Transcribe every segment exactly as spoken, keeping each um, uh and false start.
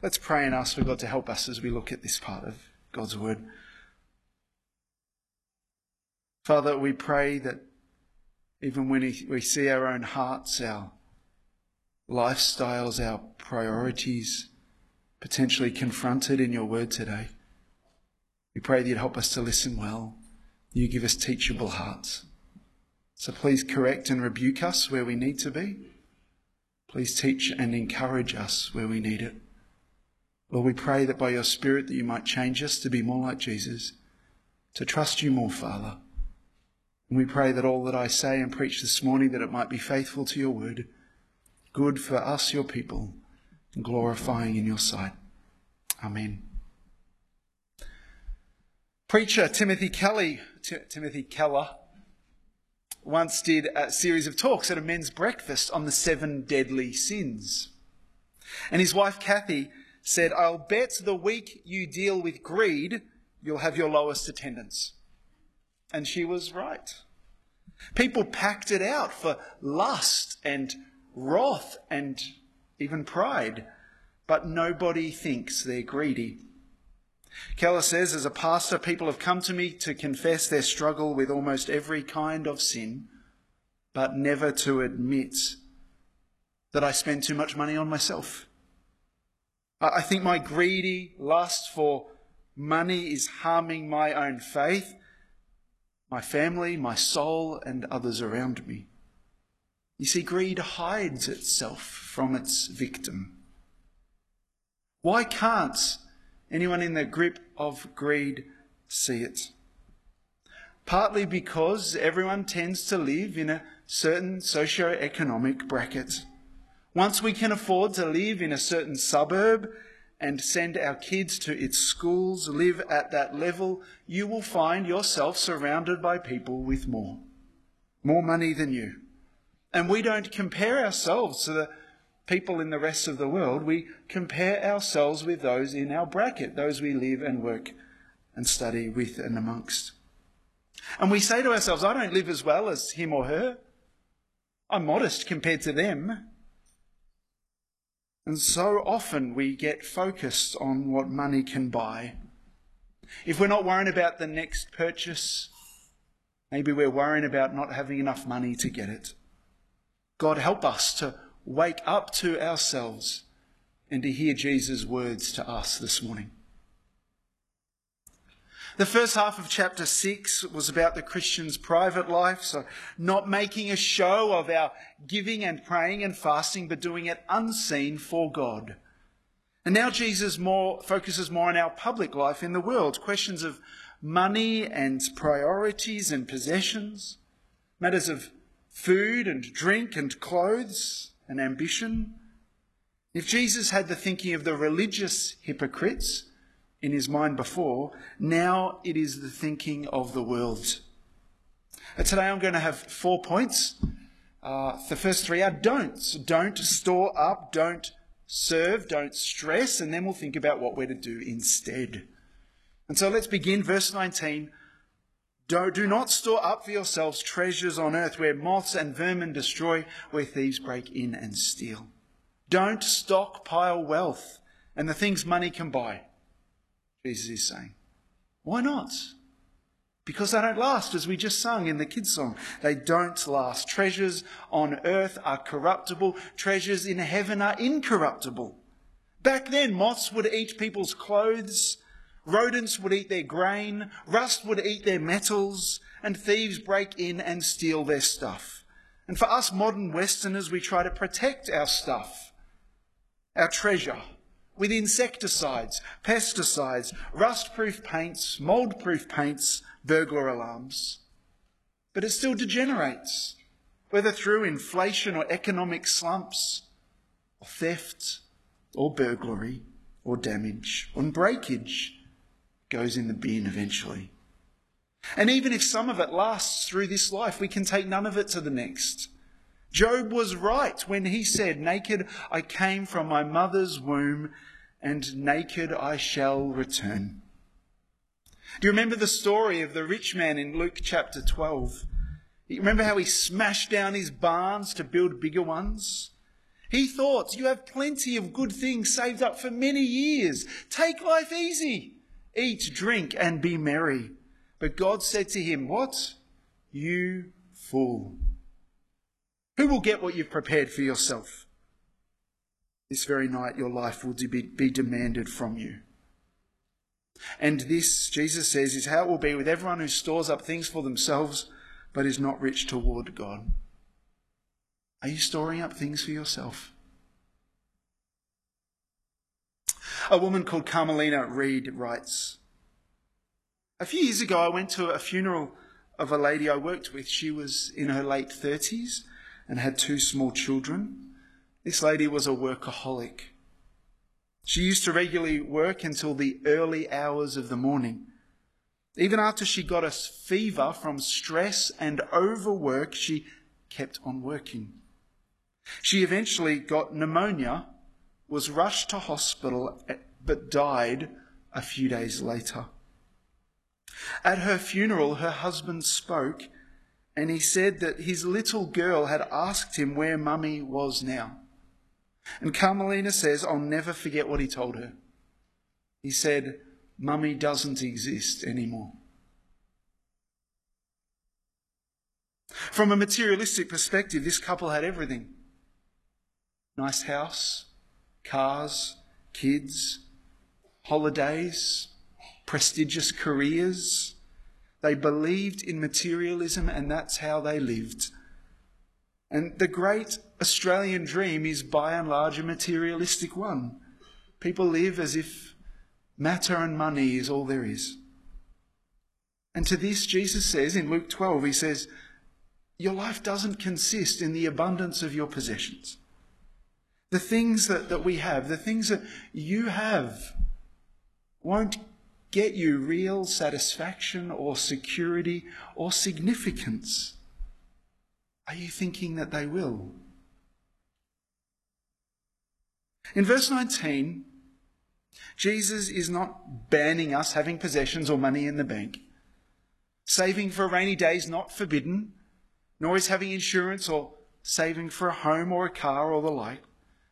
Let's pray and ask for God to help us as we look at this part of God's word. Father, we pray that even when we see our own hearts, our lifestyles, our priorities potentially confronted in your word today, we pray that you'd help us to listen well. You give us teachable hearts. So please correct and rebuke us where we need to be. Please teach and encourage us where we need it. Lord, we pray that by your Spirit that you might change us to be more like Jesus, to trust you more, Father. And we pray that all that I say and preach this morning, that it might be faithful to your word, good for us, your people, and glorifying in your sight. Amen. Preacher Timothy Kelly, T- Timothy Keller once did a series of talks at a men's breakfast on the seven deadly sins. And his wife Kathy said, "I'll bet the week you deal with greed, you'll have your lowest attendance." And she was right. People packed it out for lust and wrath and even pride, but nobody thinks they're greedy. Keller says, "As a pastor, people have come to me to confess their struggle with almost every kind of sin, but never to admit that I spend too much money on myself. I think my greedy lust for money is harming my own faith, my family, my soul, and others around me." You see, greed hides itself from its victim. Why can't anyone in the grip of greed see it? Partly because everyone tends to live in a certain socio-economic bracket. Once we can afford to live in a certain suburb and send our kids to its schools, live at that level, you will find yourself surrounded by people with more, more money than you. And we don't compare ourselves to the people in the rest of the world, we compare ourselves with those in our bracket, those we live and work and study with and amongst. And we say to ourselves, "I don't live as well as him or her. I'm modest compared to them." And so often we get focused on what money can buy. If we're not worrying about the next purchase, maybe we're worrying about not having enough money to get it. God, help us to wake up to ourselves and to hear Jesus' words to us this morning. The first half of chapter six was about the Christian's private life, so not making a show of our giving and praying and fasting, but doing it unseen for God. And now Jesus more focuses more on our public life in the world, questions of money and priorities and possessions, matters of food and drink and clothes and ambition. If Jesus had the thinking of the religious hypocrites in his mind before, now it is the thinking of the world. And today I'm going to have four points. Uh, the first three are don'ts. Don't store up, don't serve, don't stress, and then we'll think about what we're to do instead. And so let's begin verse nineteen. Do, do not store up for yourselves treasures on earth where moths and vermin destroy, where thieves break in and steal. Don't stockpile wealth and the things money can buy, Jesus is saying. Why not? Because they don't last, as we just sung in the kids' song. They don't last. Treasures on earth are corruptible. Treasures in heaven are incorruptible. Back then, moths would eat people's clothes. Rodents would eat their grain, rust would eat their metals, and thieves break in and steal their stuff. And for us modern Westerners, we try to protect our stuff, our treasure, with insecticides, pesticides, rust-proof paints, mold-proof paints, burglar alarms. But it still degenerates, whether through inflation or economic slumps, or theft, or burglary, or damage, or breakage. Goes in the bin eventually. And even if some of it lasts through this life, we can take none of it to the next. Job was right when he said, "Naked I came from my mother's womb, and naked I shall return." Do you remember the story of the rich man in Luke chapter twelve? You remember how he smashed down his barns to build bigger ones? He thought, you have plenty of good things saved up for many years. Take life easy. Eat, drink, and be merry. But God said to him, what? You fool. Who will get what you've prepared for yourself? This very night your life will be demanded from you. And this, Jesus says, is how it will be with everyone who stores up things for themselves but is not rich toward God. Are you storing up things for yourself? A woman called Carmelina Reed writes, a few years ago I went to a funeral of a lady I worked with. She was in her late thirties and had two small children. This lady was a workaholic. She used to regularly work until the early hours of the morning. Even after she got a fever from stress and overwork, she kept on working. She eventually got pneumonia, was rushed to hospital, but died a few days later. At her funeral, her husband spoke, and he said that his little girl had asked him where Mummy was now. And Carmelina says, I'll never forget what he told her. He said, Mummy doesn't exist anymore. From a materialistic perspective, this couple had everything. Nice house, cars, kids, holidays, prestigious careers. They believed in materialism, and that's how they lived. And the great Australian dream is by and large a materialistic one. People live as if matter and money is all there is. And to this Jesus says in Luke twelve, he says, your life doesn't consist in the abundance of your possessions. The things that, that we have, the things that you have, won't get you real satisfaction or security or significance. Are you thinking that they will? In verse nineteen, Jesus is not banning us having possessions or money in the bank. Saving for a rainy day is not forbidden, nor is having insurance or saving for a home or a car or the like.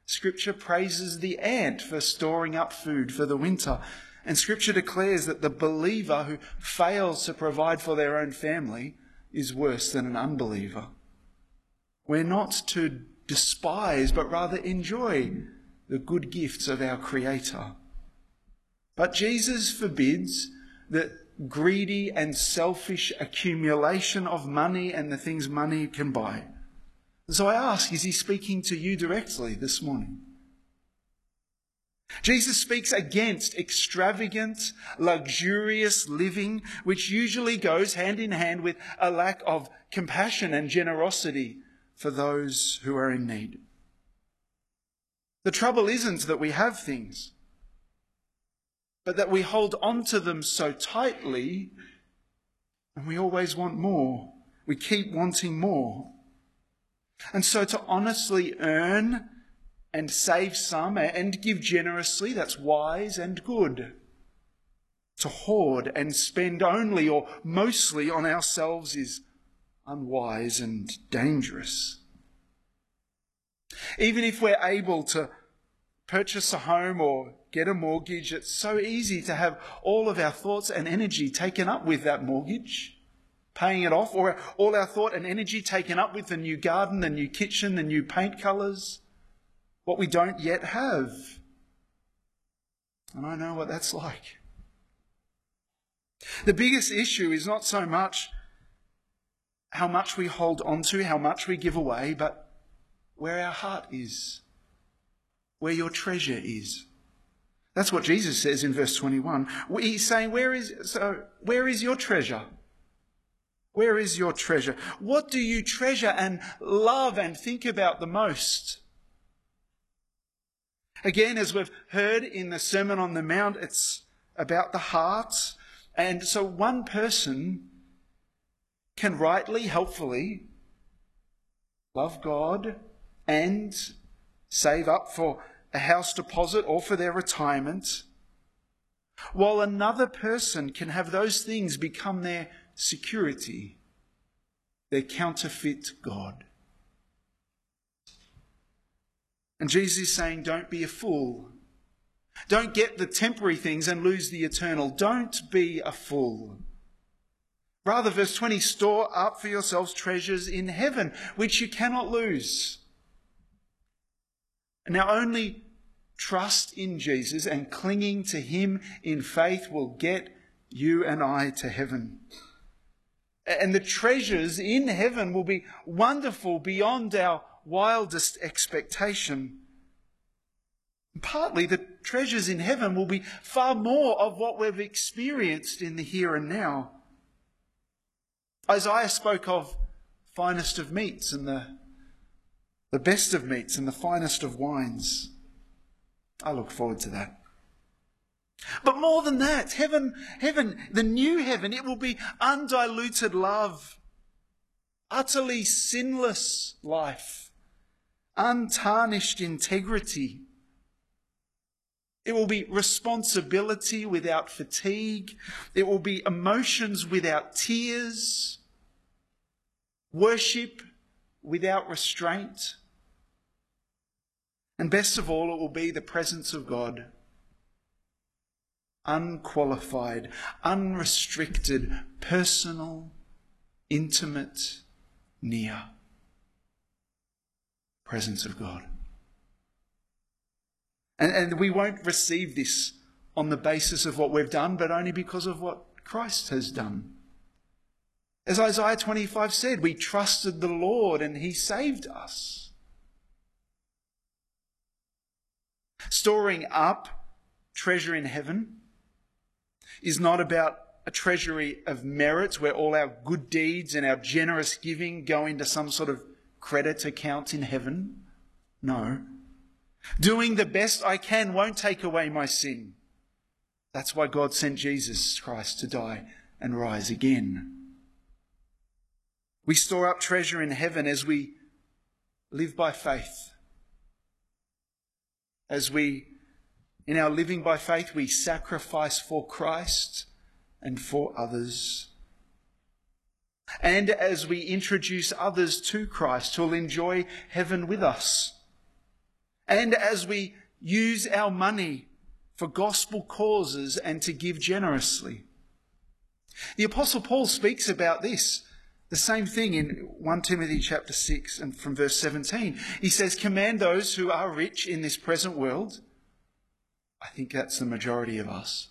Scripture praises the ant for storing up food for the winter. And Scripture declares that the believer who fails to provide for their own family is worse than an unbeliever. We're not to despise, but rather enjoy the good gifts of our Creator. But Jesus forbids that greedy and selfish accumulation of money and the things money can buy. So I ask, is he speaking to you directly this morning? Jesus speaks against extravagant, luxurious living, which usually goes hand in hand with a lack of compassion and generosity for those who are in need. The trouble isn't that we have things, but that we hold on to them so tightly and we always want more. We keep wanting more. And so to honestly earn and save some and give generously, that's wise and good. To hoard and spend only or mostly on ourselves is unwise and dangerous. Even if we're able to purchase a home or get a mortgage, it's so easy to have all of our thoughts and energy taken up with that mortgage, paying it off, or all our thought and energy taken up with the new garden, the new kitchen, the new paint colours, what we don't yet have. And I know what that's like. The biggest issue is not so much how much we hold on to, how much we give away, but where our heart is, where your treasure is. That's what Jesus says in verse twenty-one. He's saying, where is, so where is your treasure? Where is your treasure? What do you treasure and love and think about the most? Again, as we've heard in the Sermon on the Mount, it's about the heart. And so one person can rightly, helpfully love God and save up for a house deposit or for their retirement, while another person can have those things become their security, their counterfeit God. And Jesus is saying, don't be a fool. Don't get the temporary things and lose the eternal. Don't be a fool. Rather, verse twenty, store up for yourselves treasures in heaven, which you cannot lose. Now, only trust in Jesus and clinging to him in faith will get you and I to heaven. And the treasures in heaven will be wonderful beyond our wildest expectation. Partly, the treasures in heaven will be far more of what we've experienced in the here and now. Isaiah spoke of finest of meats and the, the best of meats and the finest of wines. I look forward to that. But more than that, heaven, heaven, the new heaven, it will be undiluted love, utterly sinless life, untarnished integrity. It will be responsibility without fatigue. It will be emotions without tears, worship without restraint. And best of all, it will be the presence of God. Unqualified, unrestricted, personal, intimate, near. Presence of God. And, and we won't receive this on the basis of what we've done, but only because of what Christ has done. As Isaiah twenty-five said, we trusted the Lord and he saved us. Storing up treasure in heaven is not about a treasury of merits where all our good deeds and our generous giving go into some sort of credit account in heaven. No. Doing the best I can won't take away my sin. That's why God sent Jesus Christ to die and rise again. We store up treasure in heaven as we live by faith. As we, in our living by faith, we sacrifice for Christ and for others. And as we introduce others to Christ who will enjoy heaven with us. And as we use our money for gospel causes and to give generously. The Apostle Paul speaks about this, the same thing in First Timothy chapter six and from verse seventeen. He says, command those who are rich in this present world, I think that's the majority of us,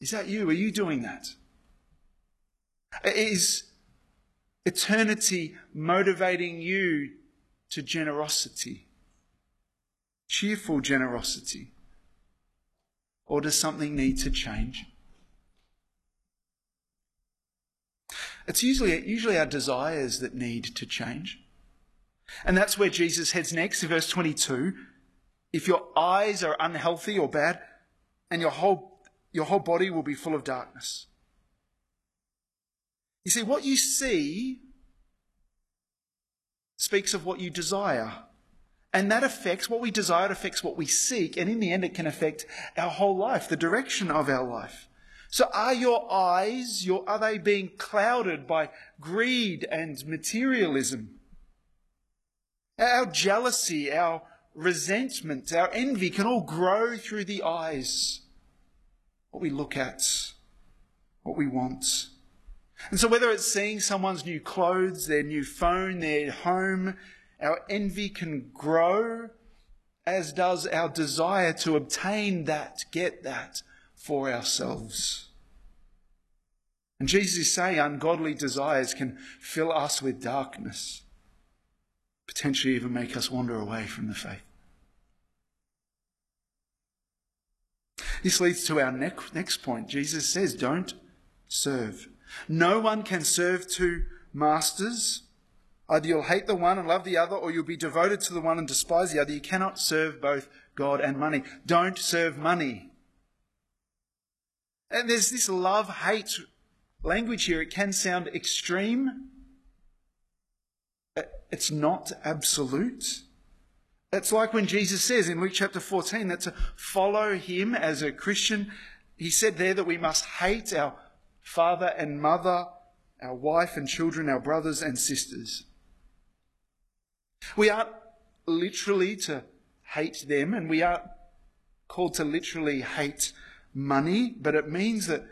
Is that you? Are you doing that? Is eternity motivating you to generosity, cheerful generosity? Or does something need to change? It's usually, usually our desires that need to change. And that's where Jesus heads next in verse twenty-two. If your eyes are unhealthy or bad, and your whole, your whole body will be full of darkness. You see, what you see speaks of what you desire. And that affects what we desire, it affects what we seek. And in the end, it can affect our whole life, the direction of our life. So are your eyes, your, are they being clouded by greed and materialism? Our jealousy, our resentment, our envy can all grow through the eyes. What we look at, what we want. And so whether it's seeing someone's new clothes, their new phone, their home, our envy can grow, as does our desire to obtain that, get that for ourselves. And Jesus is saying ungodly desires can fill us with darkness, potentially even make us wander away from the faith. This leads to our next point. Jesus says, don't serve. No one can serve two masters, Either you'll hate the one and love the other, or you'll be devoted to the one and despise the other. You cannot serve both God and money. Don't serve money. And there's this love-hate language here. It can sound extreme. It's not absolute. It's like when Jesus says in Luke chapter fourteen that to follow him as a Christian, he said there that we must hate our father and mother, our wife and children, our brothers and sisters. We aren't literally to hate them, and we aren't called to literally hate money, but it means that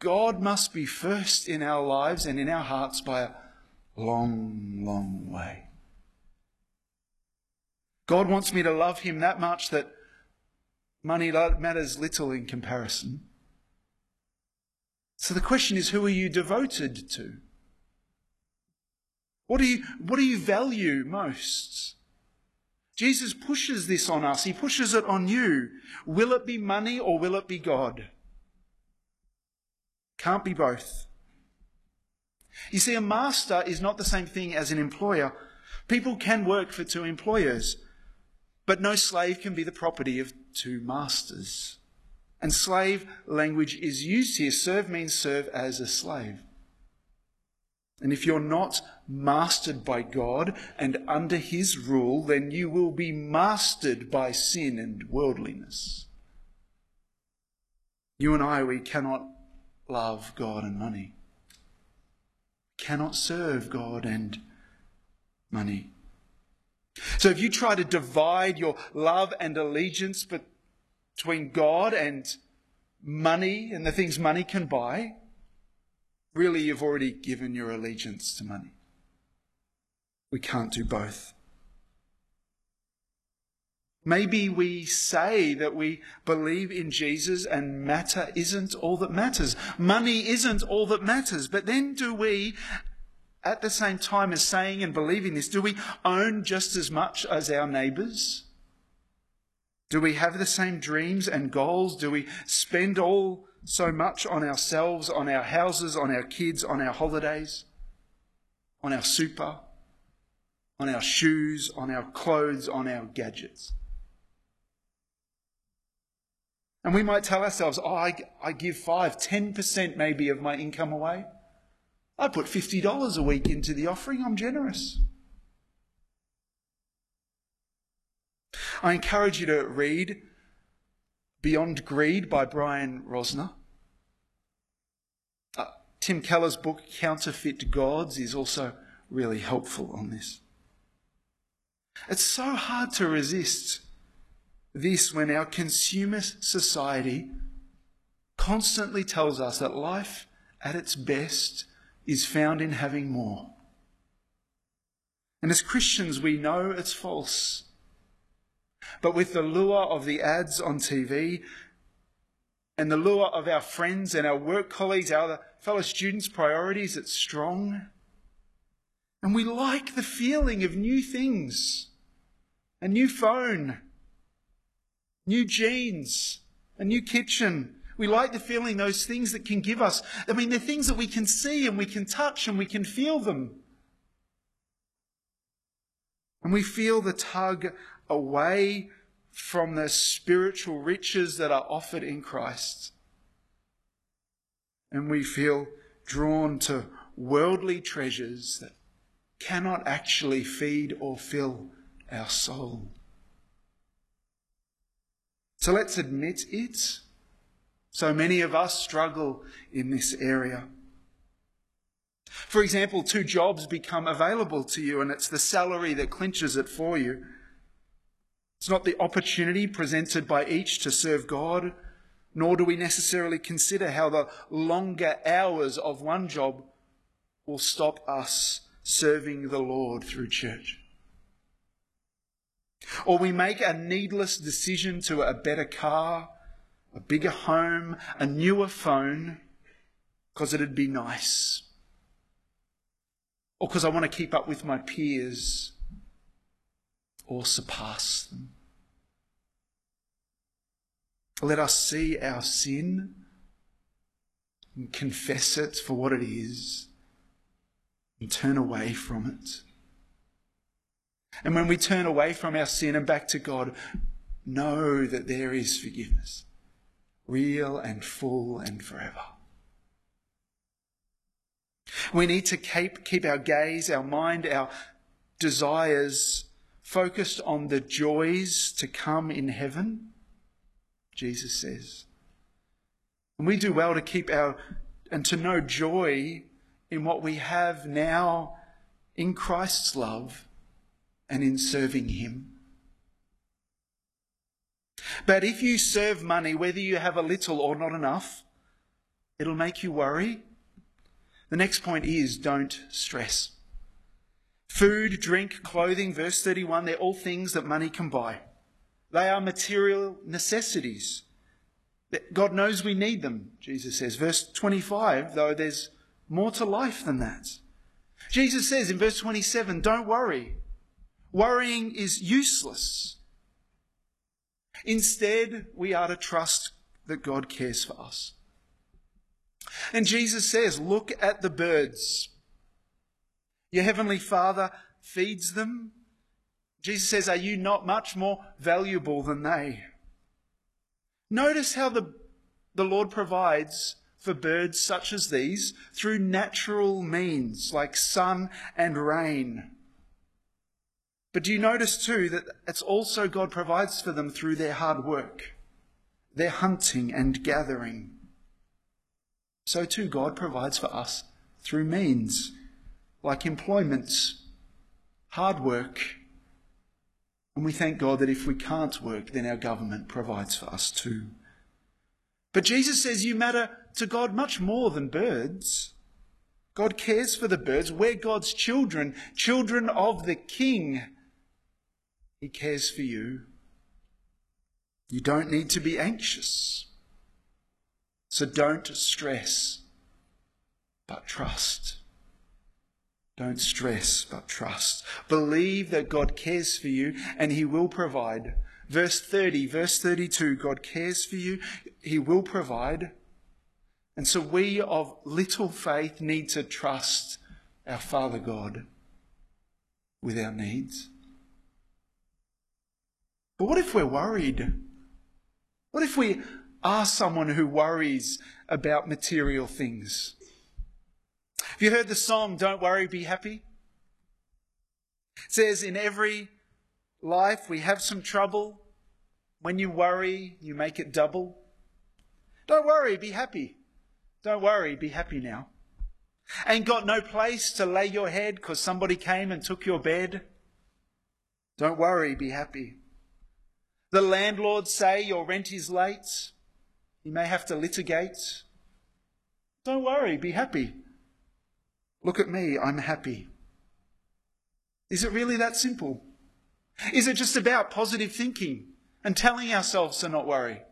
God must be first in our lives and in our hearts by a long, long way. God wants me to love him that much that money matters little in comparison. So the question is, who are you devoted to? What do you, what do you value most? Jesus pushes this on us. He pushes it on you. Will it be money or will it be God? Can't be both. You see, a master is not the same thing as an employer. People can work for two employers, but no slave can be the property of two masters. And slave language is used here. Serve means serve as a slave. And if you're not mastered by God and under his rule, then you will be mastered by sin and worldliness. You and I, we cannot love God and money. Cannot serve God and money. So if you try to divide your love and allegiance between between God and money and the things money can buy, really you've already given your allegiance to money. We can't do both. Maybe we say that we believe in Jesus and matter isn't all that matters. Money isn't all that matters. But then do we, at the same time as saying and believing this, do we own just as much as our neighbours? Do we have the same dreams and goals? Do we spend all so much on ourselves, on our houses, on our kids, on our holidays, on our super, on our shoes, on our clothes, on our gadgets? And we might tell ourselves, oh, I, I give five, ten percent maybe of my income away. I put fifty dollars a week into the offering. I'm generous. I encourage you to read Beyond Greed by Brian Rosner. Uh, Tim Keller's book, Counterfeit Gods, is also really helpful on this. It's so hard to resist this when our consumer society constantly tells us that life at its best is found in having more. And as Christians, we know it's false. But with the lure of the ads on T V and the lure of our friends and our work colleagues, our fellow students' priorities, it's strong. And we like the feeling of new things, a new phone, new jeans, a new kitchen. We like the feeling, those things that can give us. I mean, they're things that we can see and we can touch and we can feel them. And we feel the tug away from the spiritual riches that are offered in Christ. And we feel drawn to worldly treasures that cannot actually feed or fill our soul. So let's admit it. So many of us struggle in this area. For example, two jobs become available to you, and it's the salary that clinches it for you. It's not the opportunity presented by each to serve God, nor do we necessarily consider how the longer hours of one job will stop us serving the Lord through church. Or we make a needless decision to a better car, a bigger home, a newer phone, because it'd be nice. Or because I want to keep up with my peers or surpass them. Let us see our sin and confess it for what it is and turn away from it. And when we turn away from our sin and back to God, know that there is forgiveness, real and full and forever. We need to keep, keep our gaze, our mind, our desires focused on the joys to come in heaven, Jesus says. And we do well to keep our, and to know joy in what we have now in Christ's love and in serving him. But if you serve money, whether you have a little or not enough, it'll make you worry. The next point is don't stress. Food, drink, clothing, verse thirty-one, they're all things that money can buy. They are material necessities. God knows we need them, Jesus says. Verse twenty-five, though, there's more to life than that. Jesus says in verse twenty-seven, don't worry. Worrying is useless. Instead, we are to trust that God cares for us. And Jesus says, look at the birds. Your heavenly Father feeds them. Jesus says, are you not much more valuable than they? Notice how the, the Lord provides for birds such as these through natural means like sun and rain. But do you notice too that it's also God provides for them through their hard work, their hunting and gathering. So too God provides for us through means like employments, hard work. And we thank God that if we can't work, then our government provides for us too. But Jesus says you matter to God much more than birds. God cares for the birds. We're God's children, children of the King. He cares for you. You don't need to be anxious. So don't stress, but trust. Don't stress, but trust. Believe that God cares for you and he will provide. Verse thirty, verse thirty-two, God cares for you. He will provide. And so we of little faith need to trust our Father God with our needs. But what if we're worried? What if we are someone who worries about material things? Have you heard the song, Don't Worry, Be Happy? It says, in every life we have some trouble. When you worry, you make it double. Don't worry, be happy. Don't worry, be happy now. Ain't got no place to lay your head because somebody came and took your bed. Don't worry, be happy. The landlord say your rent is late. You may have to litigate. Don't worry, be happy. Look at me, I'm happy. Is it really that simple? Is it just about positive thinking and telling ourselves to not worry?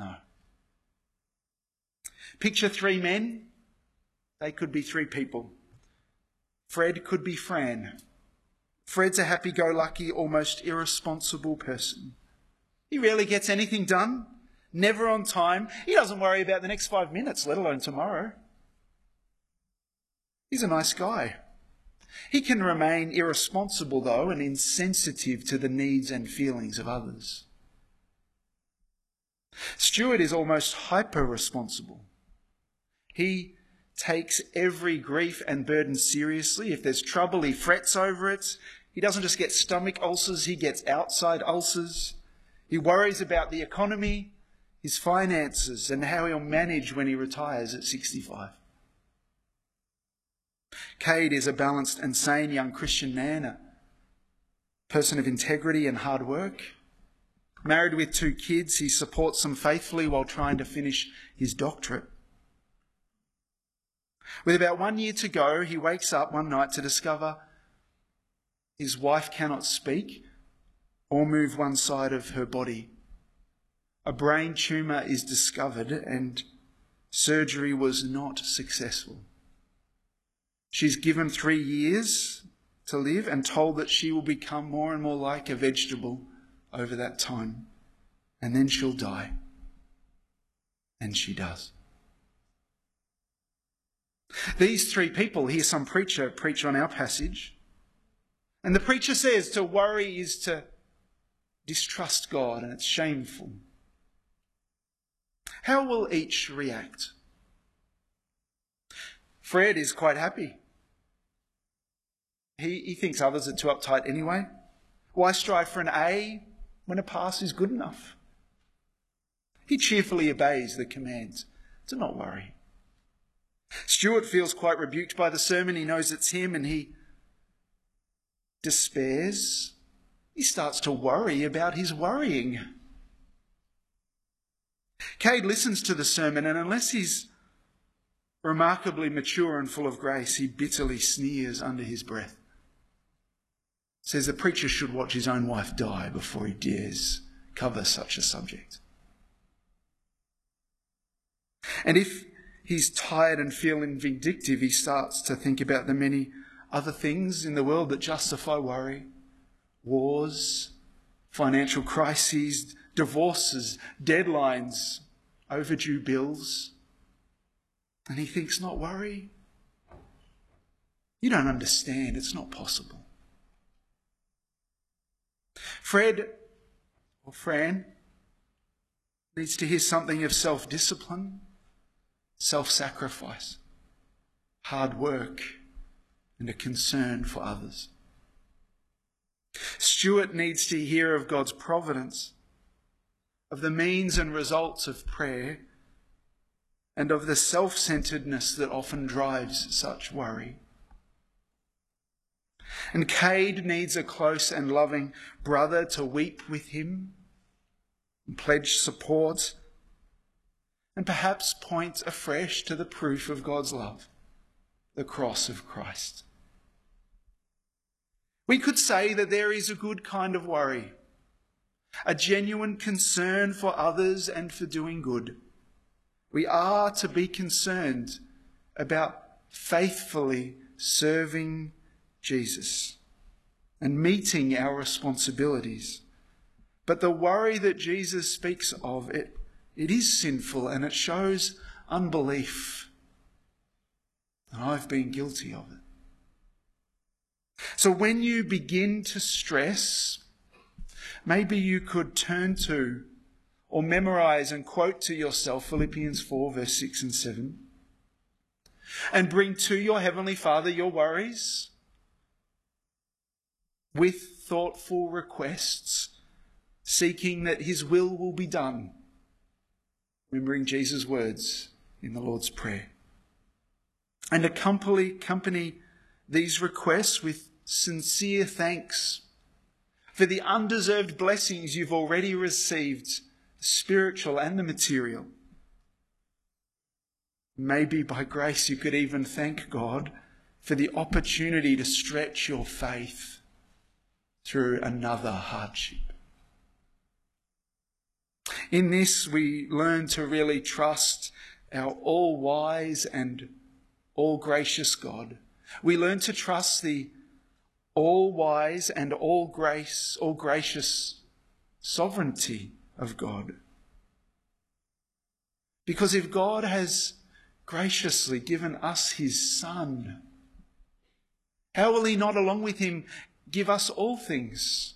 No. Picture three men. They could be three people. Fred could be Fran. Fred's a happy-go-lucky, almost irresponsible person. He rarely gets anything done, never on time. He doesn't worry about the next five minutes, let alone tomorrow. He's a nice guy. He can remain irresponsible, though, and insensitive to the needs and feelings of others. Stuart is almost hyper-responsible. He takes every grief and burden seriously. If there's trouble, he frets over it. He doesn't just get stomach ulcers, he gets outside ulcers. He worries about the economy, his finances, and how he'll manage when he retires at sixty-five. Cade is a balanced and sane young Christian man, a person of integrity and hard work. Married with two kids, he supports them faithfully while trying to finish his doctorate. With about one year to go, he wakes up one night to discover his wife cannot speak or move one side of her body. A brain tumour is discovered and surgery was not successful. She's given three years to live and told that she will become more and more like a vegetable over that time. And then she'll die. And she does. These three people hear some preacher preach on our passage. And the preacher says to worry is to distrust God, and it's shameful. How will each react? Fred is quite happy. He, he thinks others are too uptight anyway. Why strive for an A when a pass is good enough? He cheerfully obeys the command to not worry. Stuart feels quite rebuked by the sermon. He knows it's him and he despairs. He starts to worry about his worrying. Cade listens to the sermon, and unless he's remarkably mature and full of grace, he bitterly sneers under his breath. Says the preacher should watch his own wife die before he dares cover such a subject. And if he's tired and feeling vindictive, he starts to think about the many other things in the world that justify worry. Wars, financial crises, divorces, deadlines, overdue bills. And he thinks, not worry. You don't understand. It's not possible. Fred, or Fran, needs to hear something of self-discipline, self-sacrifice, hard work, and a concern for others. Stuart needs to hear of God's providence, of the means and results of prayer, and of the self-centeredness that often drives such worry. And Cade needs a close and loving brother to weep with him and pledge support and perhaps point afresh to the proof of God's love, the cross of Christ. We could say that there is a good kind of worry, a genuine concern for others and for doing good. We are to be concerned about faithfully serving Jesus and meeting our responsibilities. But the worry that Jesus speaks of, it, it is sinful and it shows unbelief. And I've been guilty of it. So when you begin to stress, maybe you could turn to or memorize and quote to yourself Philippians four, verse six and seven, and bring to your Heavenly Father your worries with thoughtful requests, seeking that His will will be done, remembering Jesus' words in the Lord's Prayer. And accompany, accompany these requests with sincere thanks for the undeserved blessings you've already received, the spiritual and the material. Maybe by grace you could even thank God for the opportunity to stretch your faith through another hardship. In this, we learn to really trust our all-wise and all-gracious God. We learn to trust the all-wise and all-grace, all-gracious sovereignty of God. Because if God has graciously given us His Son, how will He not, along with Him, give us all things,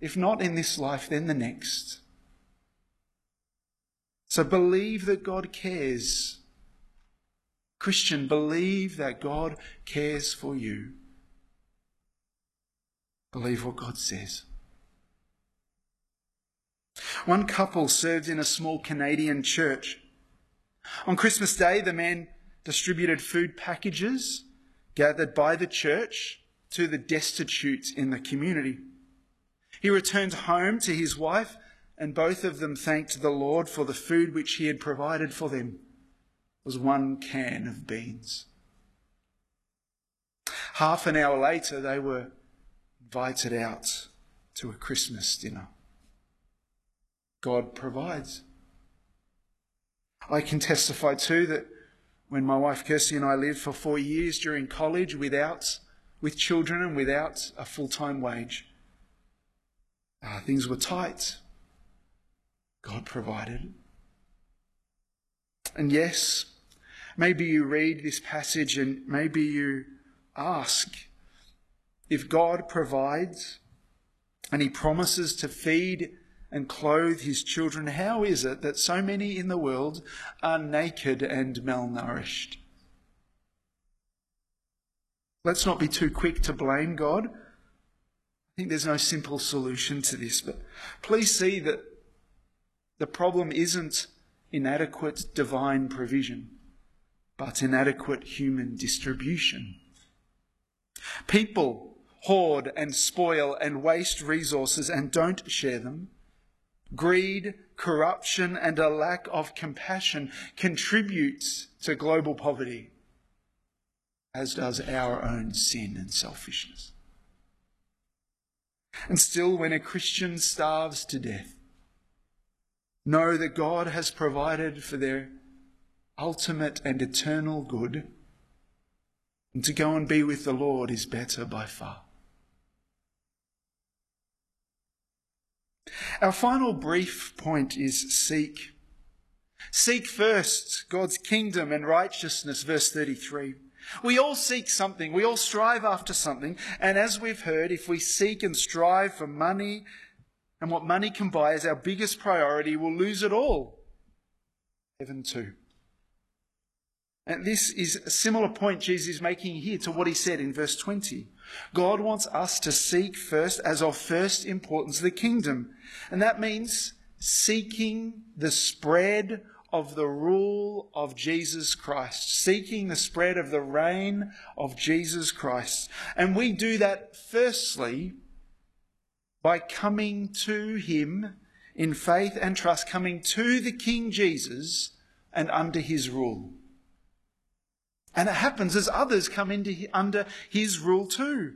if not in this life, then the next? So believe that God cares. Christian, believe that God cares for you. Believe what God says. One couple served in a small Canadian church. On Christmas Day, the man distributed food packages gathered by the church to the destitute in the community. He returned home to his wife, and both of them thanked the Lord for the food which He had provided for them. It was one can of beans. Half an hour later, they were invited out to a Christmas dinner. God provides. I can testify too that when my wife Kirstie and I lived for four years during college without with children and without a full-time wage, Uh, things were tight. God provided. And yes, maybe you read this passage and maybe you ask, If God provides and he promises to feed and clothe his children, how is it that so many in the world are naked and malnourished? Let's not be too quick to blame God. I think there's no simple solution to this, but please see that the problem isn't inadequate divine provision, but inadequate human distribution. People hoard and spoil and waste resources and don't share them. Greed, corruption, and a lack of compassion contributes to global poverty, as does our own sin and selfishness. And still, when a Christian starves to death, know that God has provided for their ultimate and eternal good, and to go and be with the Lord is better by far. Our final brief point is seek. Seek first God's kingdom and righteousness, verse thirty-three. We all seek something. We all strive after something. And as we've heard, if we seek and strive for money and what money can buy is our biggest priority, we'll lose it all. Heaven too. And this is a similar point Jesus is making here to what he said in verse twenty. God wants us to seek first, as of first importance, the kingdom. And that means seeking the spread of the rule of Jesus Christ, seeking the spread of the reign of Jesus Christ. And we do that firstly by coming to him in faith and trust, coming to the King Jesus and under his rule. And it happens as others come into under his rule too.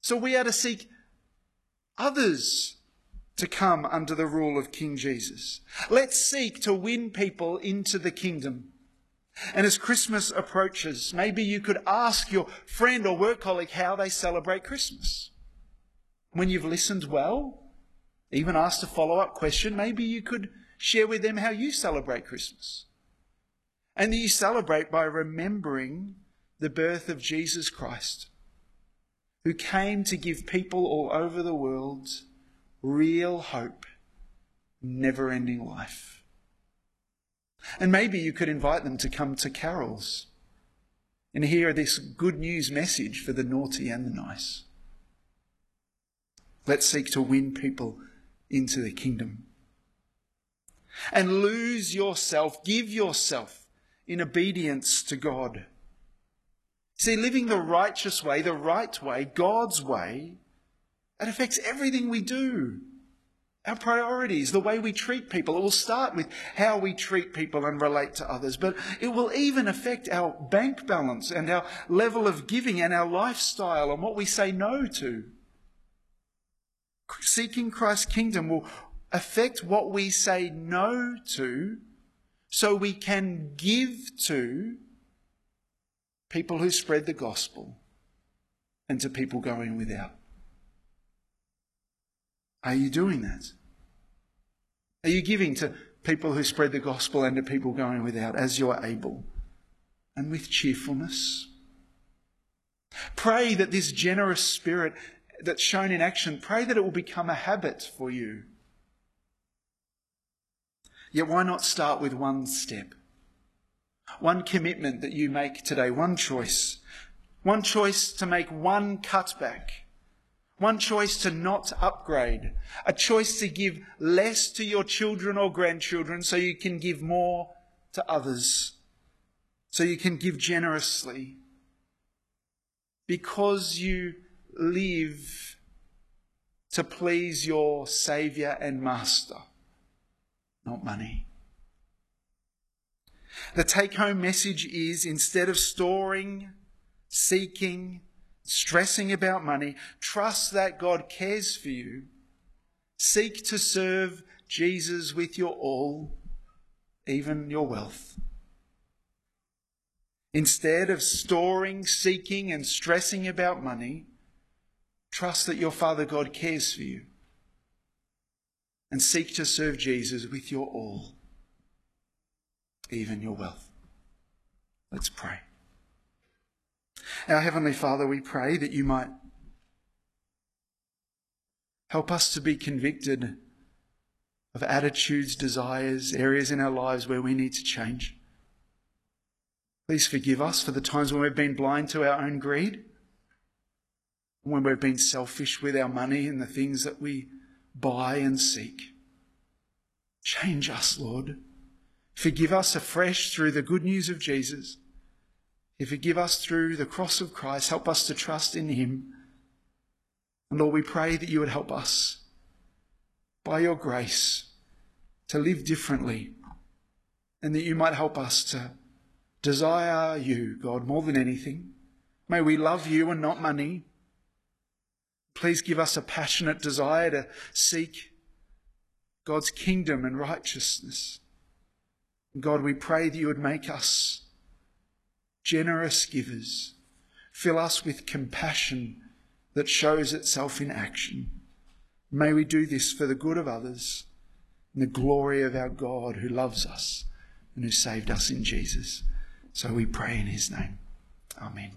So we are to seek others to come under the rule of King Jesus. Let's seek to win people into the kingdom. And as Christmas approaches, maybe you could ask your friend or work colleague how they celebrate Christmas. When you've listened well, even asked a follow-up question, maybe you could share with them how you celebrate Christmas. And that you celebrate by remembering the birth of Jesus Christ, who came to give people all over the world real hope, never-ending life. And maybe you could invite them to come to carols and hear this good news message for the naughty and the nice. Let's seek to win people into the kingdom. And lose yourself, give yourself in obedience to God. See, living the righteous way, the right way, God's way, it affects everything we do, our priorities, the way we treat people. It will start with how we treat people and relate to others, but it will even affect our bank balance and our level of giving and our lifestyle and what we say no to. Seeking Christ's kingdom will affect what we say no to so we can give to people who spread the gospel and to people going without. Are you doing that? Are you giving to people who spread the gospel and to people going without as you're able and with cheerfulness? Pray that this generous spirit that's shown in action, pray that it will become a habit for you. Yet why not start with one step? One commitment that you make today, one choice. One choice to make one cutback. One choice to not upgrade, a choice to give less to your children or grandchildren so you can give more to others, so you can give generously, because you live to please your Saviour and Master, not money. The take-home message is, instead of storing, seeking, stressing about money, trust that God cares for you. Seek to serve Jesus with your all, even your wealth. Instead of storing, seeking, and stressing about money, trust that your Father God cares for you. And seek to serve Jesus with your all, even your wealth. Let's pray. Our Heavenly Father, we pray that you might Help us to be convicted of attitudes, desires, areas in our lives where we need to change. Please forgive us for the times when we've been blind to our own greed, when we've been selfish with our money and the things that we buy and seek. Change us, Lord. Forgive us afresh through the good news of Jesus. If you forgive us through the cross of Christ, help us to trust in him. And Lord, we pray that you would help us by your grace to live differently, and that you might help us to desire you, God, more than anything. May we love you and not money. Please give us a passionate desire to seek God's kingdom and righteousness. And God, we pray that you would make us generous givers. Fill us with compassion that shows itself in action. May we do this for the good of others and the glory of our God who loves us and who saved us in Jesus. So we pray in his name. Amen.